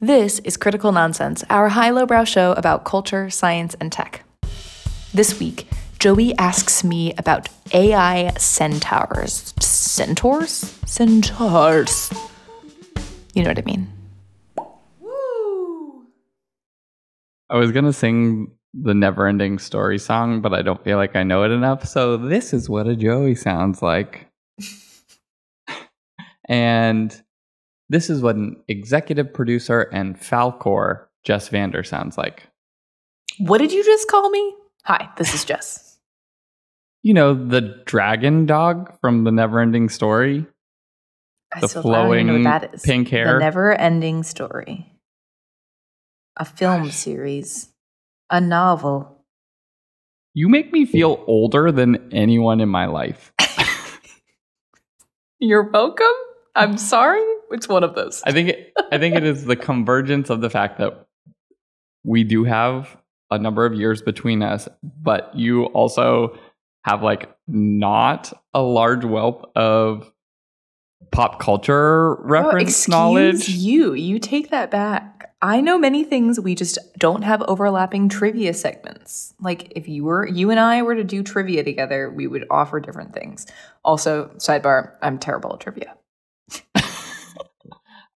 This is Critical Nonsense, our high-lowbrow show about culture, science, and tech. This week, Joey asks me about AI centaurs. Centaurs? Centaurs. You know what I mean. Woo! I was going to sing the NeverEnding Story song, but I don't feel like I know it enough, so this is what a Joey sounds like. And this is what an executive producer and Falkor, Jess Vander, sounds like. What did you just call me? Hi, this is Jess. You know, the dragon dog from the NeverEnding Story? The flowing pink hair. The NeverEnding Story. A film series. A novel. You make me feel older than anyone in my life. You're welcome. I'm sorry. It's one of those. I think it is the convergence of the fact that we do have a number of years between us, but you also have like not a large wealth of pop culture reference knowledge. You take that back. I know many things. We just don't have overlapping trivia segments. Like if you and I were to do trivia together, we would offer different things. Also, sidebar, I'm terrible at trivia.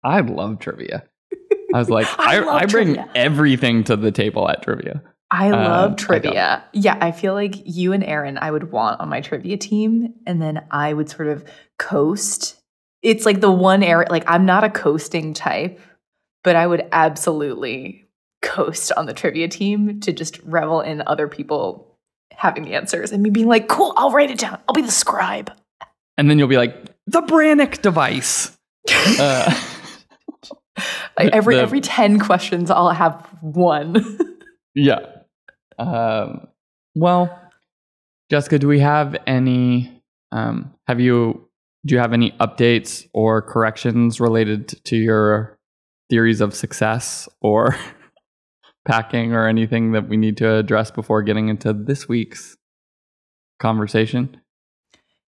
I love trivia. I was like, I bring everything to the table at trivia. I love trivia. Yeah, I feel like you and Aaron I would want on my trivia team, and then I would sort of coast. It's like the one area, like I'm not a coasting type, but I would absolutely coast on the trivia team to just revel in other people having the answers and me being like, cool, I'll write it down. I'll be the scribe. And then you'll be like, the Brannick device. Like every 10 questions, I'll have one. Yeah. Well, Jessica, do you have any updates or corrections related to your theories of success or packing or anything that we need to address before getting into this week's conversation?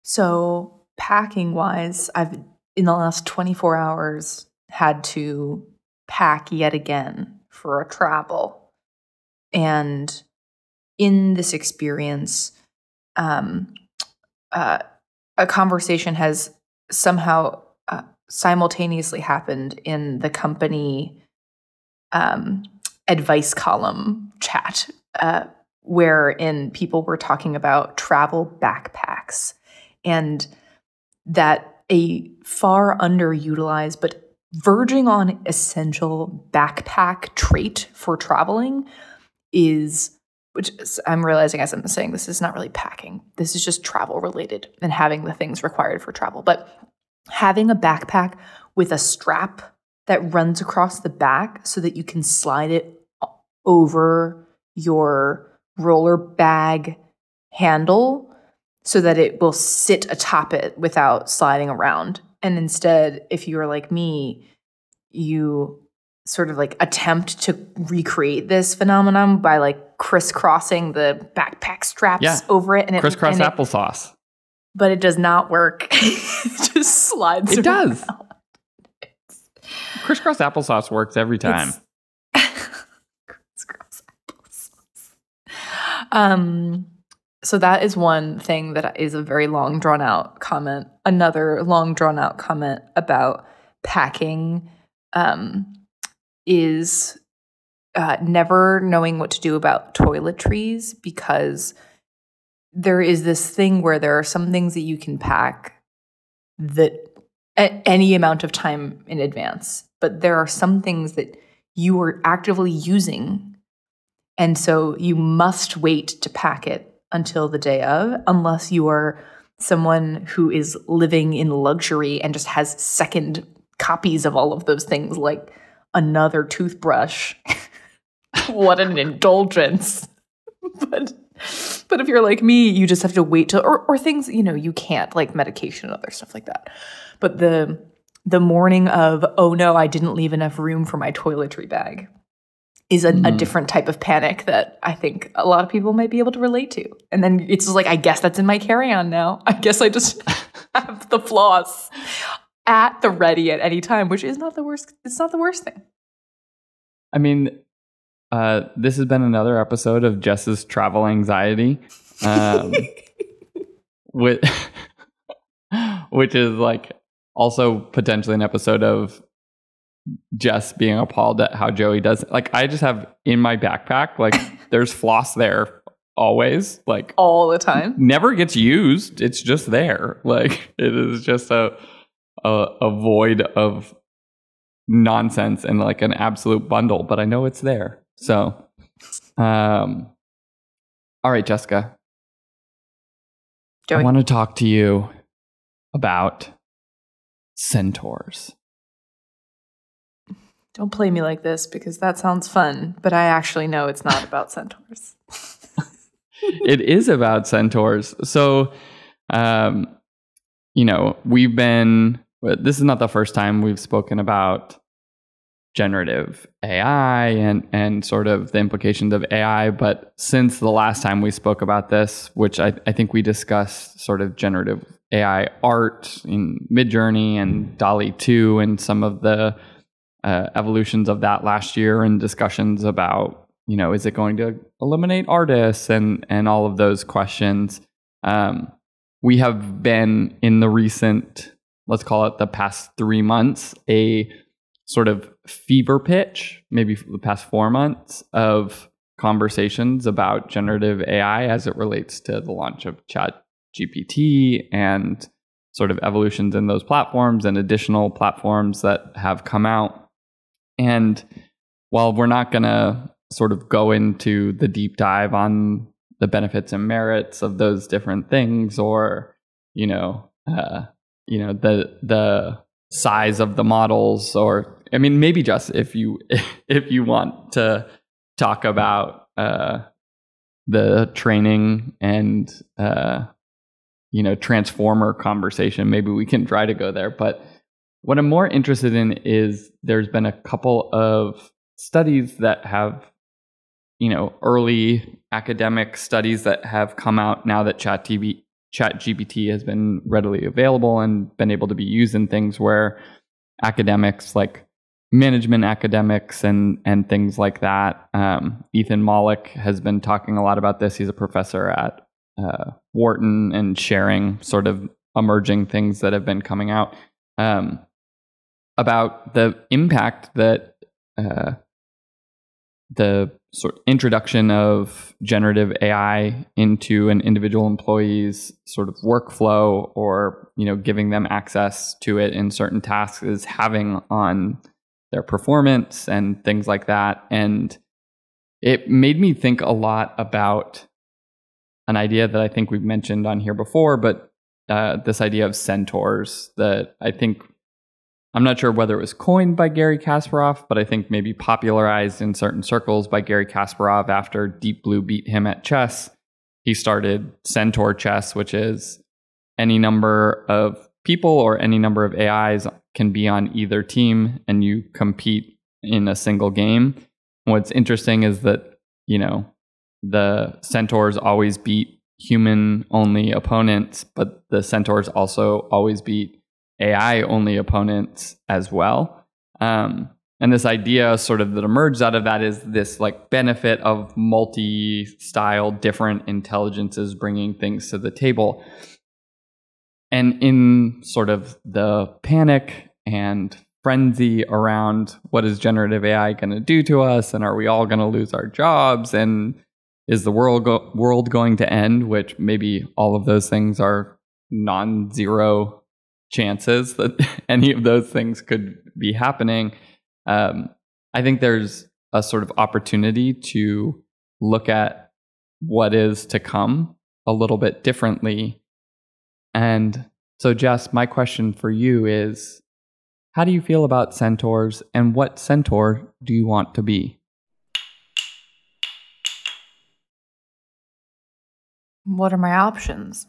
So packing wise, I've in the last 24 hours had to pack yet again for a travel. And in this experience, a conversation has somehow simultaneously happened in the company advice column chat, wherein people were talking about travel backpacks and that a far underutilized but verging on essential backpack trait for traveling is, I'm realizing as I'm saying this is not really packing. This is just travel related and having the things required for travel. But having a backpack with a strap that runs across the back so that you can slide it over your roller bag handle so that it will sit atop it without sliding around. And instead, if you are like me, you sort of like attempt to recreate this phenomenon by like crisscrossing the backpack straps over it. And crisscross applesauce. But it does not work. It just slides around. It does. Crisscross applesauce works every time. Crisscross applesauce. So that is one thing that is a very long drawn out comment. Another long drawn out comment about packing is never knowing what to do about toiletries, because there is this thing where there are some things that you can pack that at any amount of time in advance, but there are some things that you are actively using. And so you must wait to pack it until the day of, unless you are someone who is living in luxury and just has second copies of all of those things, like another toothbrush. What an indulgence. But if you're like me, you just have to wait till or things, you know, you can't, like medication and other stuff like that. But the morning of, oh no, I didn't leave enough room for my toiletry bag is a different type of panic that I think a lot of people might be able to relate to. And then it's just like, I guess that's in my carry-on now. I guess I just have the floss at the ready at any time, which is not the worst. It's not the worst thing. I mean, this has been another episode of Jess's travel anxiety, which is like also potentially an episode of Jess being appalled at how Joey does it. Like, I just have in my backpack, like there's floss there always, like all the time, never gets used. It's just there. Like, it is just a void of nonsense and like an absolute bundle, but I know it's there. So, all right, Jessica, Joey, I want to talk to you about centaurs. Don't play me like this, because that sounds fun, but I actually know it's not about centaurs. It is about centaurs. So, you know, we've been, this is not the first time we've spoken about generative AI and sort of the implications of AI. But since the last time we spoke about this, which I think we discussed sort of generative AI art in Midjourney and Dolly 2 and some of the evolutions of that last year, and discussions about, you know, is it going to eliminate artists and all of those questions. We have been in the recent, let's call it the past 3 months, a sort of fever pitch, maybe the past 4 months, of conversations about generative AI as it relates to the launch of ChatGPT and sort of evolutions in those platforms and additional platforms that have come out. And while we're not going to sort of go into the deep dive on the benefits and merits of those different things, or, you know, the size of the models, or, I mean, maybe just if you want to talk about the training and, you know, transformer conversation, maybe we can try to go there. But what I'm more interested in is there's been a couple of studies that have, you know, early academic studies that have come out now that ChatGPT has been readily available and been able to be used in things, where academics, like management academics and things like that. Ethan Mollick has been talking a lot about this. He's a professor at Wharton, and sharing sort of emerging things that have been coming out. About the impact that the sort of introduction of generative AI into an individual employee's sort of workflow, or, you know, giving them access to it in certain tasks, is having on their performance and things like that. And it made me think a lot about an idea that I think we've mentioned on here before, but this idea of centaurs, that I think, I'm not sure whether it was coined by Garry Kasparov, but I think maybe popularized in certain circles by Garry Kasparov after Deep Blue beat him at chess. He started centaur chess, which is any number of people or any number of AIs can be on either team, and you compete in a single game. And what's interesting is that, you know, the centaurs always beat human-only opponents, but the centaurs also always beat AI-only opponents as well. And this idea sort of that emerged out of that is this like benefit of multi-style different intelligences bringing things to the table. And in sort of the panic and frenzy around what is generative AI going to do to us, and are we all going to lose our jobs, and is the world going to end? Which maybe all of those things are non-zero chances that any of those things could be happening. I think there's a sort of opportunity to look at what is to come a little bit differently. And so, Jess, my question for you is, how do you feel about centaurs, and what centaur do you want to be? What are my options?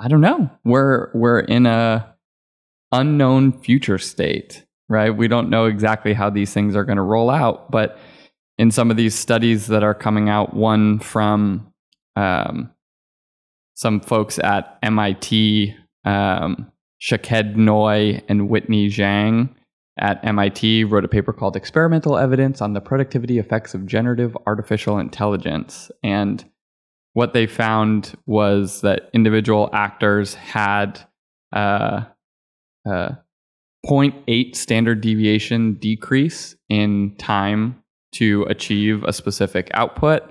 I don't know. We're in a unknown future state, right? We don't know exactly how these things are going to roll out. But in some of these studies that are coming out, one from some folks at MIT, Shakked Noy and Whitney Zhang, at MIT wrote a paper called Experimental Evidence on the Productivity Effects of Generative Artificial Intelligence. And what they found was that individual actors had 0.8 standard deviation decrease in time to achieve a specific output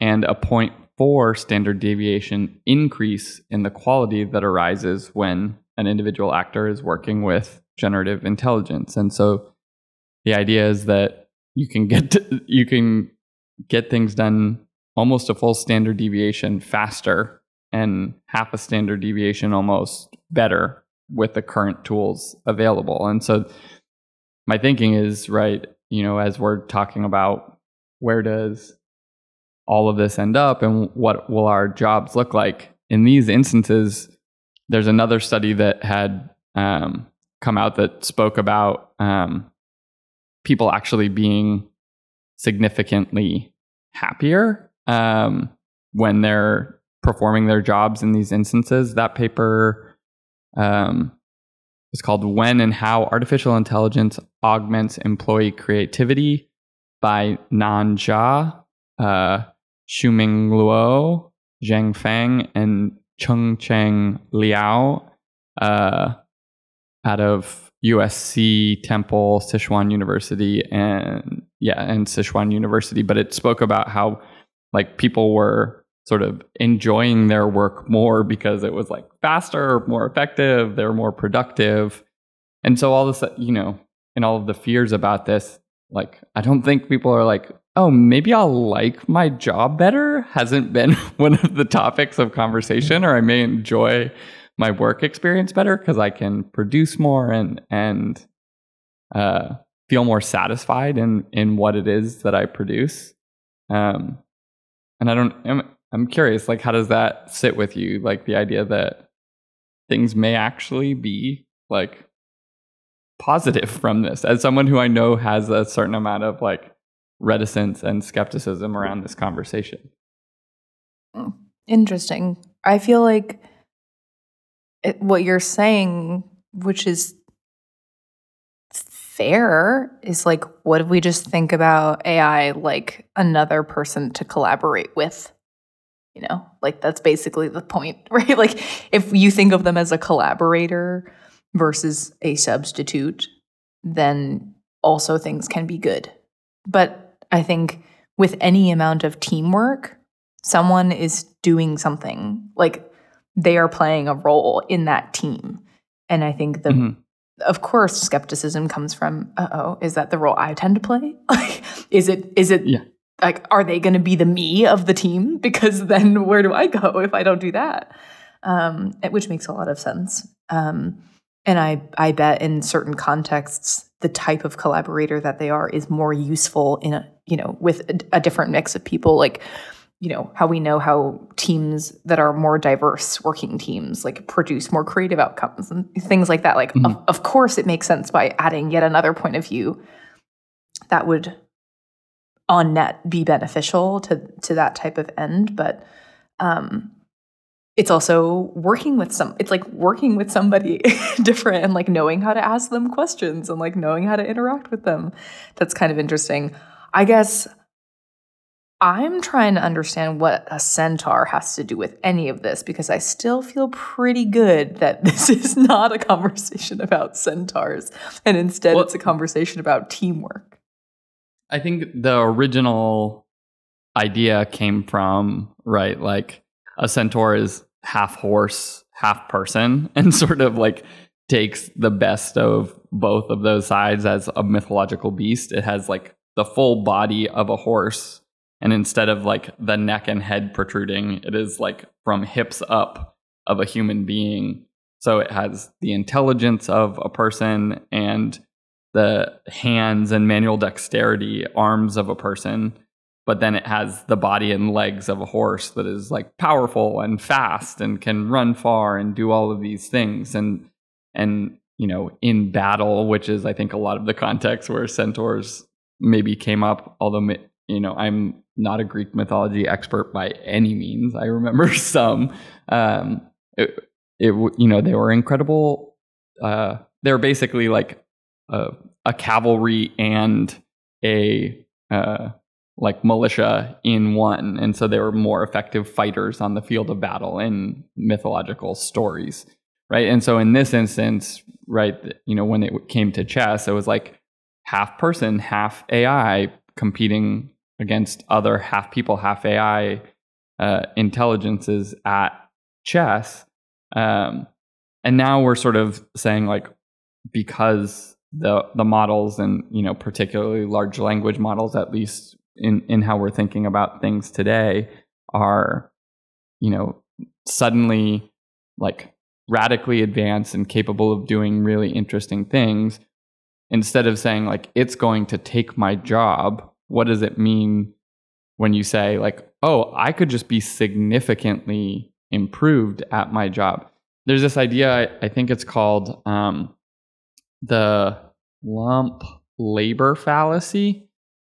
and a 0.4 standard deviation increase in the quality that arises when an individual actor is working with generative intelligence. And so the idea is that you can get things done almost a full standard deviation faster and half a standard deviation almost better with the current tools available. And so my thinking is, right, you know, as we're talking about where does all of this end up and what will our jobs look like, in these instances, there's another study that had come out that spoke about people actually being significantly happier when they're performing their jobs in these instances. That paper is called When and How Artificial Intelligence Augments Employee Creativity by Nan Jia, Xueming Luo, Zheng Fang, and Chengcheng Liao out of USC, Temple, Sichuan University, and Sichuan University. But it spoke about how, like, people were sort of enjoying their work more because it was, like, faster, more effective, they were more productive. And so all this, you know, and all of the fears about this, like, I don't think people are like, oh, maybe I'll like my job better, hasn't been one of the topics of conversation, or I may enjoy my work experience better because I can produce more and feel more satisfied in what it is that I produce. I'm curious, like, how does that sit with you? Like, the idea that things may actually be, like, positive from this, as someone who I know has a certain amount of, like, reticence and skepticism around this conversation. Interesting. I feel like what you're saying, which is fair, is like, what if we just think about AI like another person to collaborate with? You know, like, that's basically the point, right? Like, if you think of them as a collaborator versus a substitute, then also things can be good. But I think with any amount of teamwork, someone is doing something, like, they are playing a role in that team. And I think the, of course, skepticism comes from, is that the role I tend to play? Like, is it yeah. Like, are they going to be the me of the team? Because then where do I go if I don't do that? Which makes a lot of sense. And I bet in certain contexts, the type of collaborator that they are is more useful in a, you know, with a different mix of people. Like, you know, how we know how teams that are more diverse, working teams, like, produce more creative outcomes and things like that. Like, of course it makes sense by adding yet another point of view that would on net be beneficial to that type of end. But it's also working with somebody different and, like, knowing how to ask them questions and, like, knowing how to interact with them. That's kind of interesting. I guess I'm trying to understand what a centaur has to do with any of this, because I still feel pretty good that this is not a conversation about centaurs, and instead it's a conversation about teamwork. I think the original idea came from, right, like, a centaur is half horse, half person, and sort of, like, takes the best of both of those sides as a mythological beast. It has, like, the full body of a horse. And instead of, like, the neck and head protruding, it is, like, from hips up of a human being. So it has the intelligence of a person and the hands and manual dexterity, arms of a person. But then it has the body and legs of a horse that is, like, powerful and fast and can run far and do all of these things. And you know, in battle, which is, I think, a lot of the context where centaurs maybe came up, although, you know, I'm not a Greek mythology expert by any means. I remember some. They were incredible. They're basically like a cavalry and a like militia in one, and so they were more effective fighters on the field of battle in mythological stories, right? And so in this instance, right, you know, when it came to chess, it was like half person, half AI competing against other half people, half AI intelligences at chess. And now we're sort of saying, like, because the models and, you know, particularly large language models, at least in how we're thinking about things today, are, you know, suddenly like radically advanced and capable of doing really interesting things, instead of saying like, it's going to take my job, what does it mean when you say like, oh, I could just be significantly improved at my job? There's this idea, I think it's called the lump labor fallacy.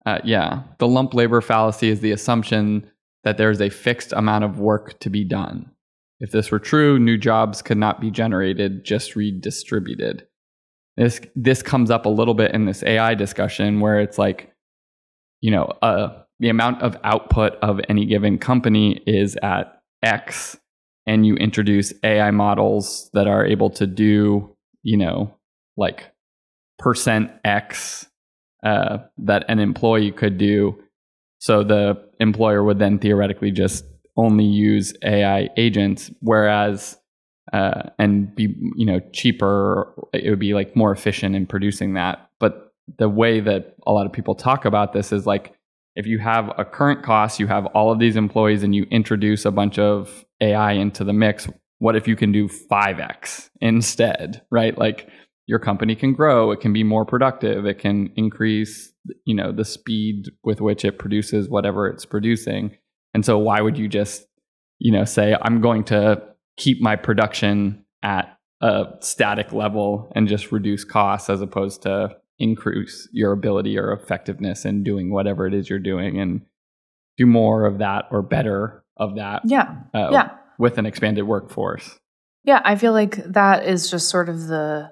The lump labor fallacy is the assumption that there is a fixed amount of work to be done. If this were true, new jobs could not be generated, just redistributed. This comes up a little bit in this AI discussion, where it's like, you know, the amount of output of any given company is at X, and you introduce AI models that are able to do, you know, like percent X that an employee could do. So the employer would then theoretically just only use AI agents, whereas, and be, you know, cheaper, it would be like more efficient in producing that. But the way that a lot of people talk about this is like, if you have a current cost, you have all of these employees, and you introduce a bunch of AI into the mix, what if you can do 5x instead, right? Like, your company can grow, it can be more productive, it can increase, you know, the speed with which it produces whatever it's producing. And so why would you just, you know, say, I'm going to keep my production at a static level and just reduce costs, as opposed to increase your ability or effectiveness in doing whatever it is you're doing, and do more of that or better of that with an expanded workforce. Yeah, I feel like that is just sort of the,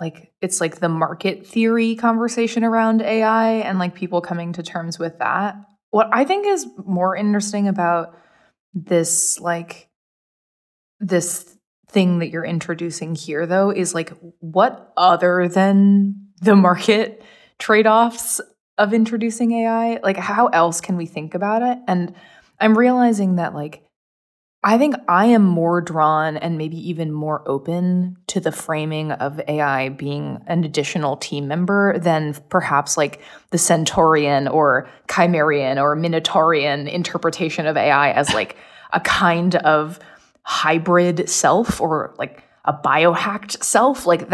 like, it's like the market theory conversation around AI, and like people coming to terms with that. What I think is more interesting about this, like this thing that you're introducing here, though, is like, what other than the market trade-offs of introducing AI, like how else can we think about it? And I'm realizing that, like, I think I am more drawn and maybe even more open to the framing of AI being an additional team member than perhaps like the Centaurian or Chimerian or Minotaurian interpretation of AI as like a kind of hybrid self, or like a biohacked self. Like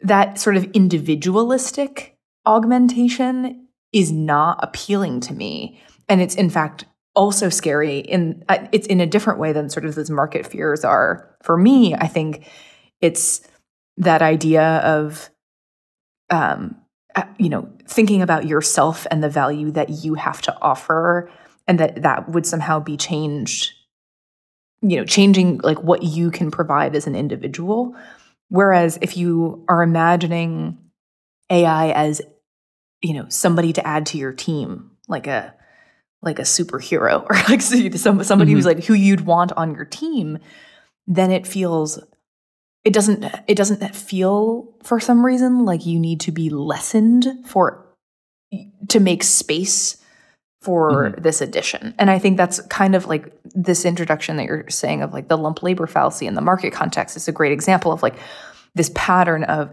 that sort of individualistic augmentation is not appealing to me. And it's in fact also scary it's in a different way than sort of those market fears are. For me, I think it's that idea of, you know, thinking about yourself and the value that you have to offer, and that would somehow be changed, you know, changing like what you can provide as an individual. Whereas if you are imagining AI as, you know, somebody to add to your team, like a superhero, or like somebody who's like who you'd want on your team, then it doesn't feel, for some reason, like you need to be lessened to make space for this addition. And I think that's kind of like this introduction that you're saying of like the lump labor fallacy in the market context is a great example of like this pattern of,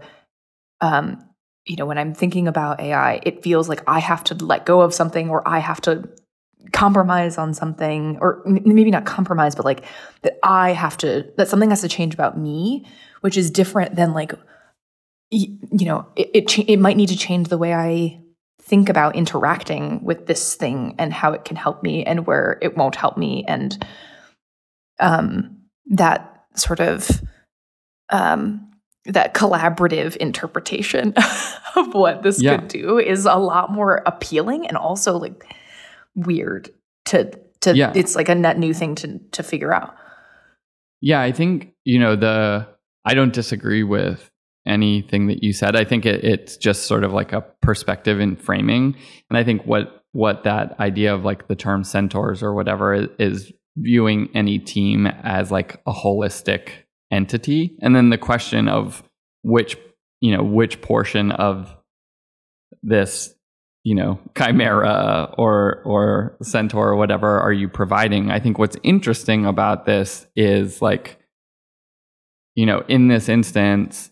you know, when I'm thinking about AI, it feels like I have to let go of something, or I have to compromise on something, or maybe not compromise, but like that that something has to change about me, which is different than like, you know, it might need to change the way I think about interacting with this thing, and how it can help me and where it won't help me. And that sort of that collaborative interpretation of what this could do is a lot more appealing, and also like weird to it's like a net new thing to figure out. Yeah, I think, you know, I don't disagree with anything that you said. I think it's just sort of like a perspective and framing. And I think what that idea of like the term centaurs or whatever is viewing any team as like a holistic entity. And then the question of which portion of this, chimera or centaur or whatever are you providing? I think what's interesting about this is like, in this instance,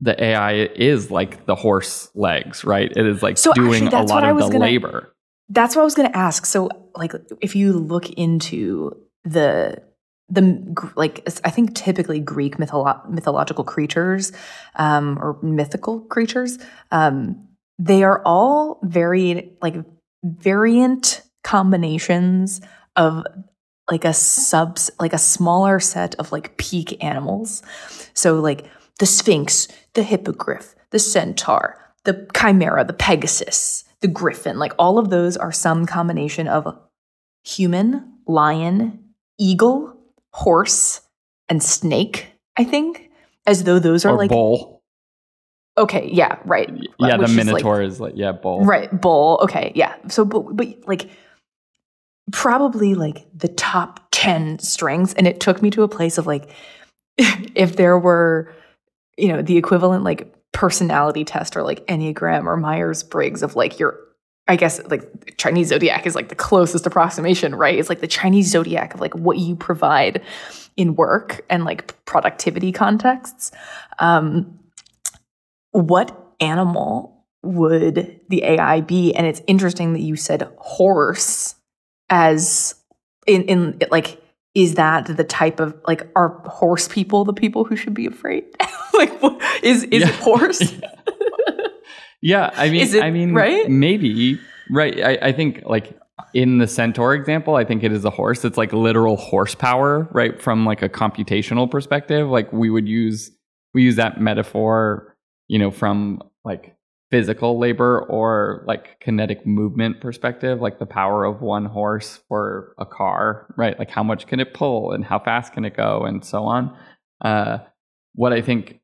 the AI is like the horse legs, right? It is like doing a lot of the labor. That's what I was going to ask. So like, if you look into the like, I think typically Greek mythological creatures, or mythical creatures, they are all very like variant combinations of like a smaller set of like peak animals. So like the Sphinx, the hippogriff, the centaur, the chimera, the pegasus, the griffin, like all of those are some combination of human, lion, eagle, horse, and snake, I think, as though those are like bull. Okay, yeah, right. Yeah, the Minotaur is bull. Right, bull. Okay, yeah. So, but like, probably like the top 10 strengths, and it took me to a place of like, if there were, the equivalent like personality test or like Enneagram or Myers-Briggs of like your, I guess like Chinese zodiac is like the closest approximation, right? It's like the Chinese zodiac of like what you provide in work and like productivity contexts. What animal would the AI be? And it's interesting that you said horse as in like, is that the type of like, are horse people the people who should be afraid? Like, is it horse? Yeah, I mean, right? Maybe, right? I think like in the centaur example, I think it is a horse. It's like literal horsepower, right? From like a computational perspective, like we use that metaphor. From like physical labor or like kinetic movement perspective, like the power of one horse for a car, right? Like how much can it pull and how fast can it go and so on. What I think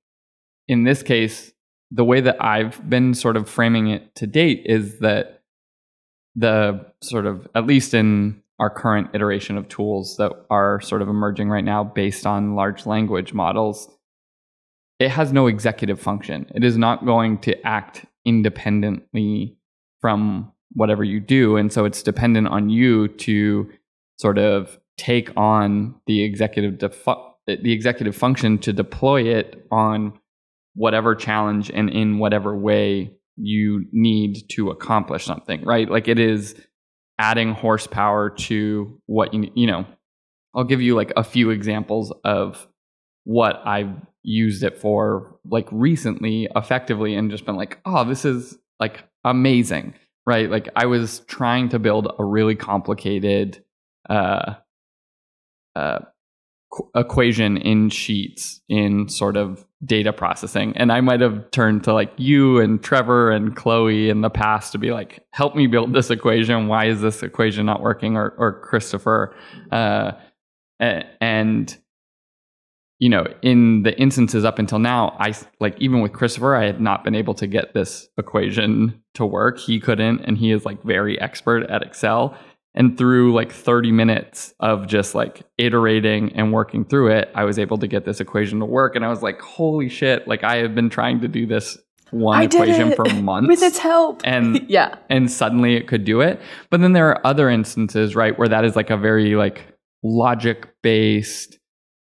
in this case, the way that I've been sort of framing it to date is that the sort of, at least in our current iteration of tools that are sort of emerging right now based on large language models, it has no executive function. It is not going to act independently from whatever you do. And so it's dependent on you to sort of take on the executive function to deploy it on whatever challenge and in whatever way you need to accomplish something, right? Like it is adding horsepower to what you. I'll give you like a few examples of what I've used it for like recently effectively and just been like, oh, this is like amazing, right? Like I was trying to build a really complicated equation in Sheets in sort of data processing. And I might have turned to like you and Trevor and Chloe in the past to be like, help me build this equation. Why is this equation not working? Or Christopher. In the instances up until now, I like even with Christopher, I had not been able to get this equation to work. He couldn't, and he is like very expert at Excel. And through like 30 minutes of just like iterating and working through it, I was able to get this equation to work. And I was like, holy shit, like I have been trying to do this one equation for months. With its help. And yeah. And suddenly it could do it. But then there are other instances, right, where that is like a very like logic-based,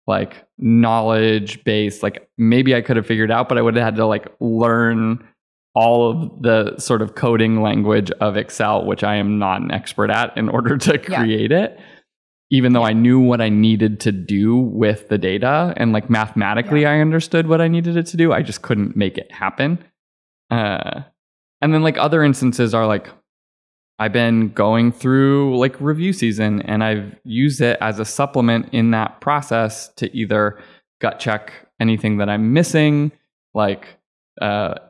like knowledge based, like maybe I could have figured out, but I would have had to like learn all of the sort of coding language of Excel, which I am not an expert at in order to create it, even though I knew what I needed to do with the data. And like mathematically, I understood what I needed it to do. I just couldn't make it happen. And then like other instances are like, I've been going through like review season and I've used it as a supplement in that process to either gut check anything that I'm missing, like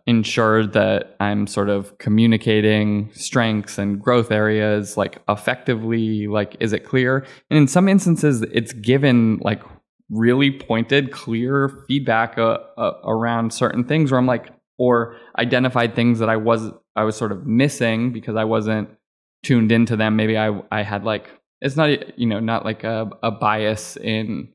ensure that I'm sort of communicating strengths and growth areas like effectively, like is it clear? And in some instances, it's given like really pointed, clear feedback around certain things where I'm like, or identified things that I was sort of missing because I wasn't tuned into them. Maybe I had like, it's not, you know, not like a bias in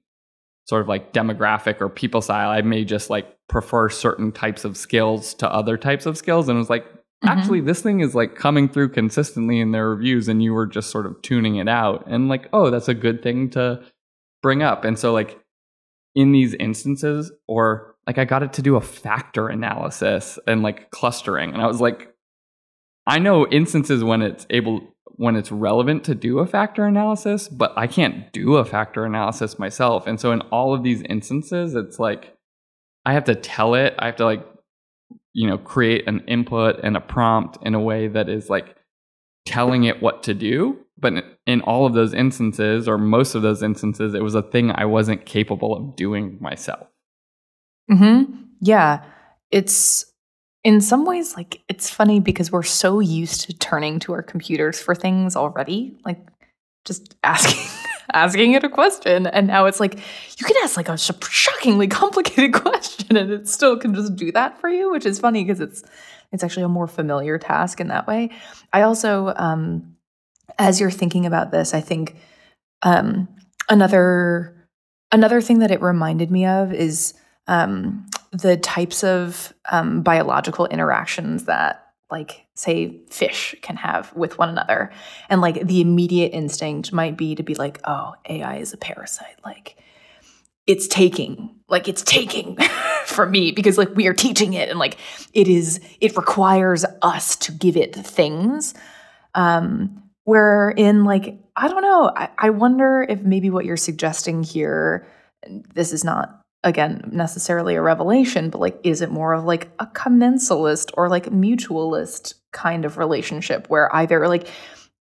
sort of like demographic or people style. I may just like prefer certain types of skills to other types of skills. And it was like, actually, this thing is like coming through consistently in their reviews and you were just sort of tuning it out and like, oh, that's a good thing to bring up. And so like in these instances, or like I got it to do a factor analysis and like clustering. And I was like, I know instances when it's relevant to do a factor analysis, but I can't do a factor analysis myself. And so in all of these instances, it's like, I have to tell it, I have to like, you know, create an input and a prompt in a way that is like telling it what to do. But in all of those instances, or most of those instances, it was a thing I wasn't capable of doing myself. Mm-hmm. Yeah. It's in some ways, like, it's funny because we're so used to turning to our computers for things already, like just asking it a question. And now it's like, you can ask like a shockingly complicated question and it still can just do that for you, which is funny because it's actually a more familiar task in that way. I also, as you're thinking about this, I think another thing that it reminded me of is the types of biological interactions that, like, say, fish can have with one another. And, like, the immediate instinct might be to be like, oh, AI is a parasite. Like, it's taking from me because, like, we are teaching it. And, like, it requires us to give it things. Wherein, like, I don't know, I wonder if maybe what you're suggesting here, this is not, again, necessarily a revelation, but like, is it more of like a commensalist or like mutualist kind of relationship where either like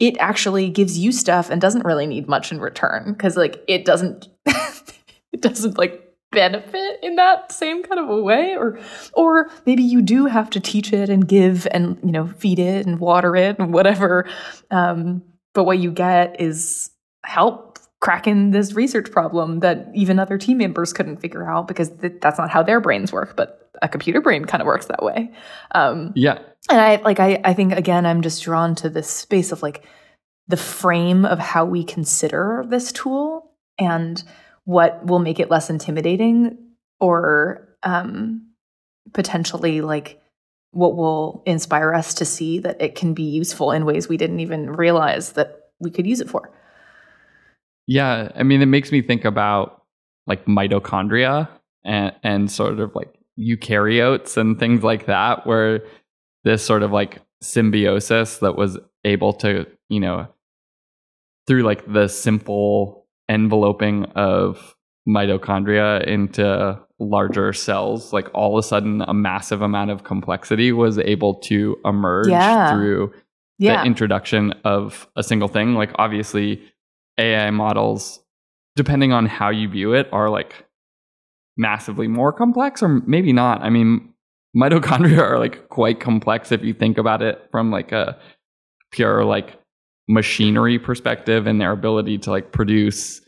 it actually gives you stuff and doesn't really need much in return because like it doesn't it doesn't like benefit in that same kind of a way, or maybe you do have to teach it and give and, you know, feed it and water it and whatever, but what you get is help cracking this research problem that even other team members couldn't figure out because that's not how their brains work, but a computer brain kind of works that way. Yeah. And I think, again, I'm just drawn to this space of like the frame of how we consider this tool and what will make it less intimidating or potentially like what will inspire us to see that it can be useful in ways we didn't even realize that we could use it for. Yeah, I mean, it makes me think about like mitochondria and sort of like eukaryotes and things like that, where this sort of like symbiosis that was able to, you know, through like the simple enveloping of mitochondria into larger cells, like all of a sudden a massive amount of complexity was able to emerge through the introduction of a single thing. Like, obviously, AI models, depending on how you view it, are like massively more complex or maybe not. I mean, mitochondria are like quite complex if you think about it from like a pure like machinery perspective and their ability to like produce,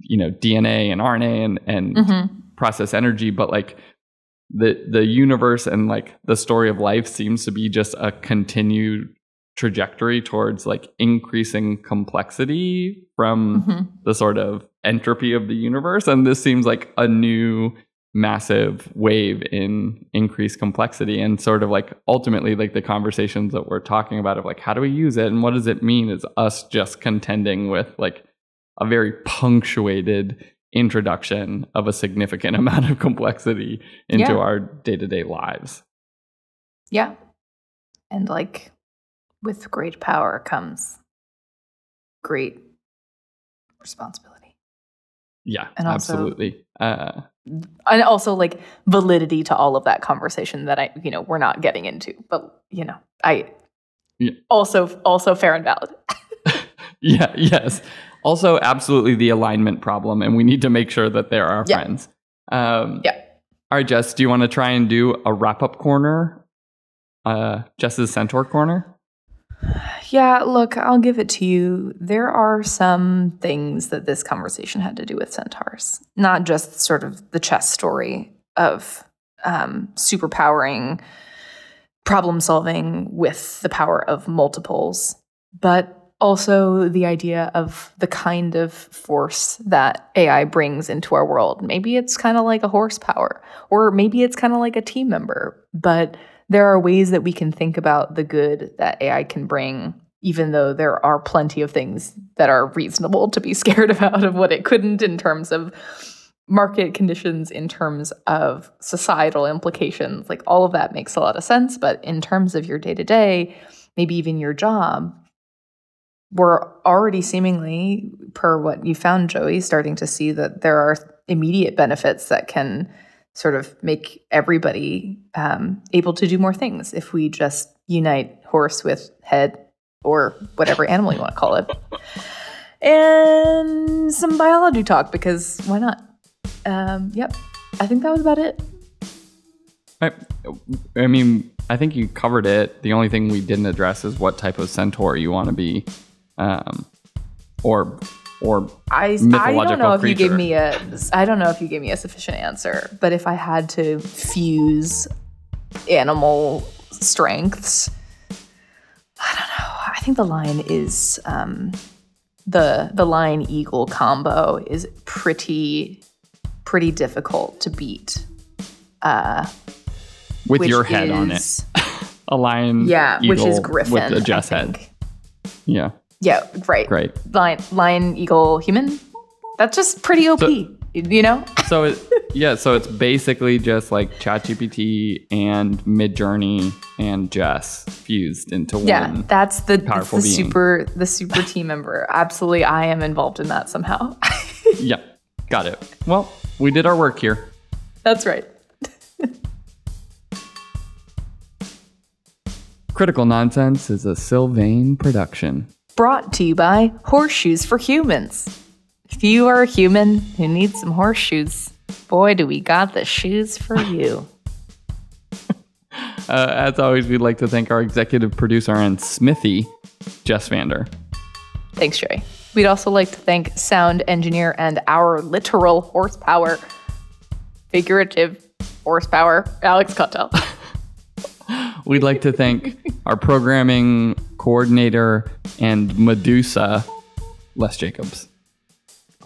you know, DNA and RNA and process energy. But like the universe and like the story of life seems to be just a continued trajectory towards like increasing complexity from the sort of entropy of the universe, and this seems like a new massive wave in increased complexity and sort of like ultimately like the conversations that we're talking about of like how do we use it and what does it mean is us just contending with like a very punctuated introduction of a significant amount of complexity into our day-to-day lives. Yeah. And like, with great power comes great responsibility. Yeah, and also, absolutely. And also like validity to all of that conversation that I, you know, we're not getting into, but, you know, also fair and valid. Yeah, yes. Also, absolutely the alignment problem, and we need to make sure that they're our friends. Yeah. All right, Jess, do you want to try and do a wrap-up corner? Jess's Centaur Corner? Yeah, look, I'll give it to you. There are some things that this conversation had to do with centaurs, not just sort of the chess story of superpowering problem solving with the power of multiples, but also the idea of the kind of force that AI brings into our world. Maybe it's kind of like a horsepower, or maybe it's kind of like a team member, but there are ways that we can think about the good that AI can bring, even though there are plenty of things that are reasonable to be scared about of what it couldn't in terms of market conditions, in terms of societal implications. Like, all of that makes a lot of sense, but in terms of your day-to-day, maybe even your job, we're already seemingly, per what you found, Joey, starting to see that there are immediate benefits that can sort of make everybody able to do more things if we just unite horse with head, or whatever animal you want to call it. And some biology talk, because why not? Yep. I think that was about it. I mean, I think you covered it. The only thing we didn't address is what type of centaur you want to be, or mythological. I don't know creature. If you gave me a. I don't know if you gave me a sufficient answer. But if I had to fuse animal strengths, I don't know. I think the line is the lion eagle combo is pretty difficult to beat. With your head on it. A lion. Yeah, eagle, which is griffin. With a Jess head. Yeah. Yeah, right. Right. Lion, eagle, human. That's just pretty OP, you know? So it's basically just like ChatGPT and Midjourney and Jess fused into one. Yeah, that's the powerful being. the super team member. Absolutely, I am involved in that somehow. Yeah, got it. Well, we did our work here. That's right. Critical Nonsense is a Sylvain production. Brought to you by Horseshoes for Humans. If you are a human who needs some horseshoes, boy, do we got the shoes for you. As always, we'd like to thank our executive producer and Smithy, Jess Vander. Thanks, Jay. We'd also like to thank sound engineer and our literal horsepower, figurative horsepower, Alex Cottell. We'd like to thank our programming coordinator and Medusa, Les Jacobs.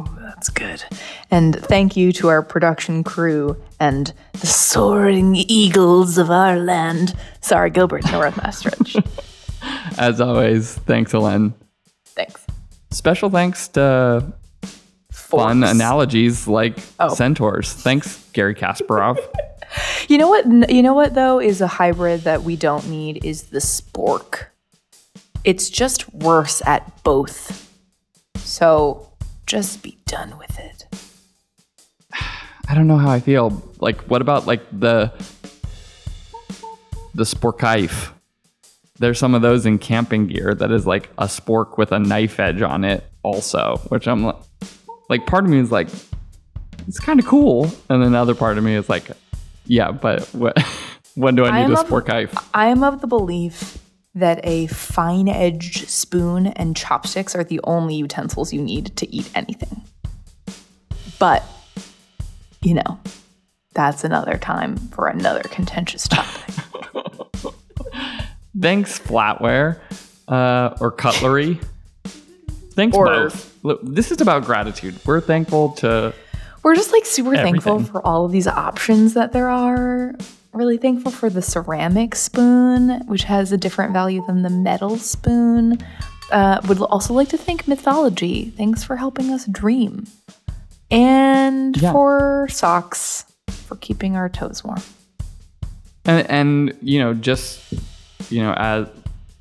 Oh, that's good. And thank you to our production crew and the soaring eagles of our land. Sorry, Gilbert, no rough stretch. As always, thanks, Ellen. Thanks. Special thanks to Force. Fun analogies like centaurs. Thanks, Garry Kasparov. You know what, though, is a hybrid that we don't need is the spork. It's just worse at both. So just be done with it. I don't know how I feel. Like, what about, like, the sporkife? There's some of those in camping gear that is, like, a spork with a knife edge on it also, which I'm like part of me is like, it's kind of cool. And then the other part of me is like, yeah, but when do I need a sporkife? I am of the belief that a fine-edged spoon and chopsticks are the only utensils you need to eat anything. But, you know, that's another time for another contentious topic. Thanks, flatware, or cutlery. Thanks, both. Look, this is about gratitude. We're thankful to... We're just, like, super thankful for all of these options that there are. Really thankful for the ceramic spoon, which has a different value than the metal spoon. Would also like to thank mythology. Thanks for helping us dream. And for socks, for keeping our toes warm. And you know, just, you know, as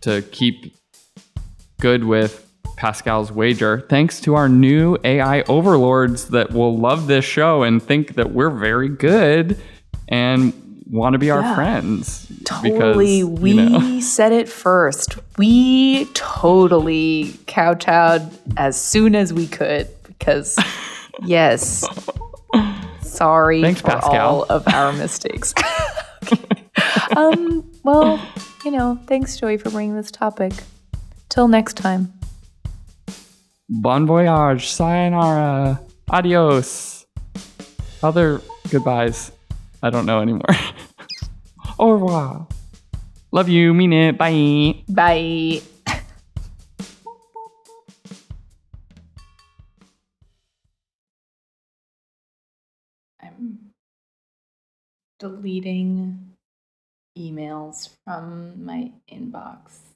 to keep good with Pascal's wager, thanks to our new AI overlords that will love this show and think that we're very good and want to be our friends. Totally. Because, we said it first. We totally kowtowed as soon as we could because, yes, sorry. Thanks, for Pascal. All of our mistakes. Well, thanks, Joey, for bringing this topic. Till next time. Bon voyage, sayonara, adios, other goodbyes. I don't know anymore. Au revoir. Love you, mean it, bye. Bye. I'm deleting emails from my inbox.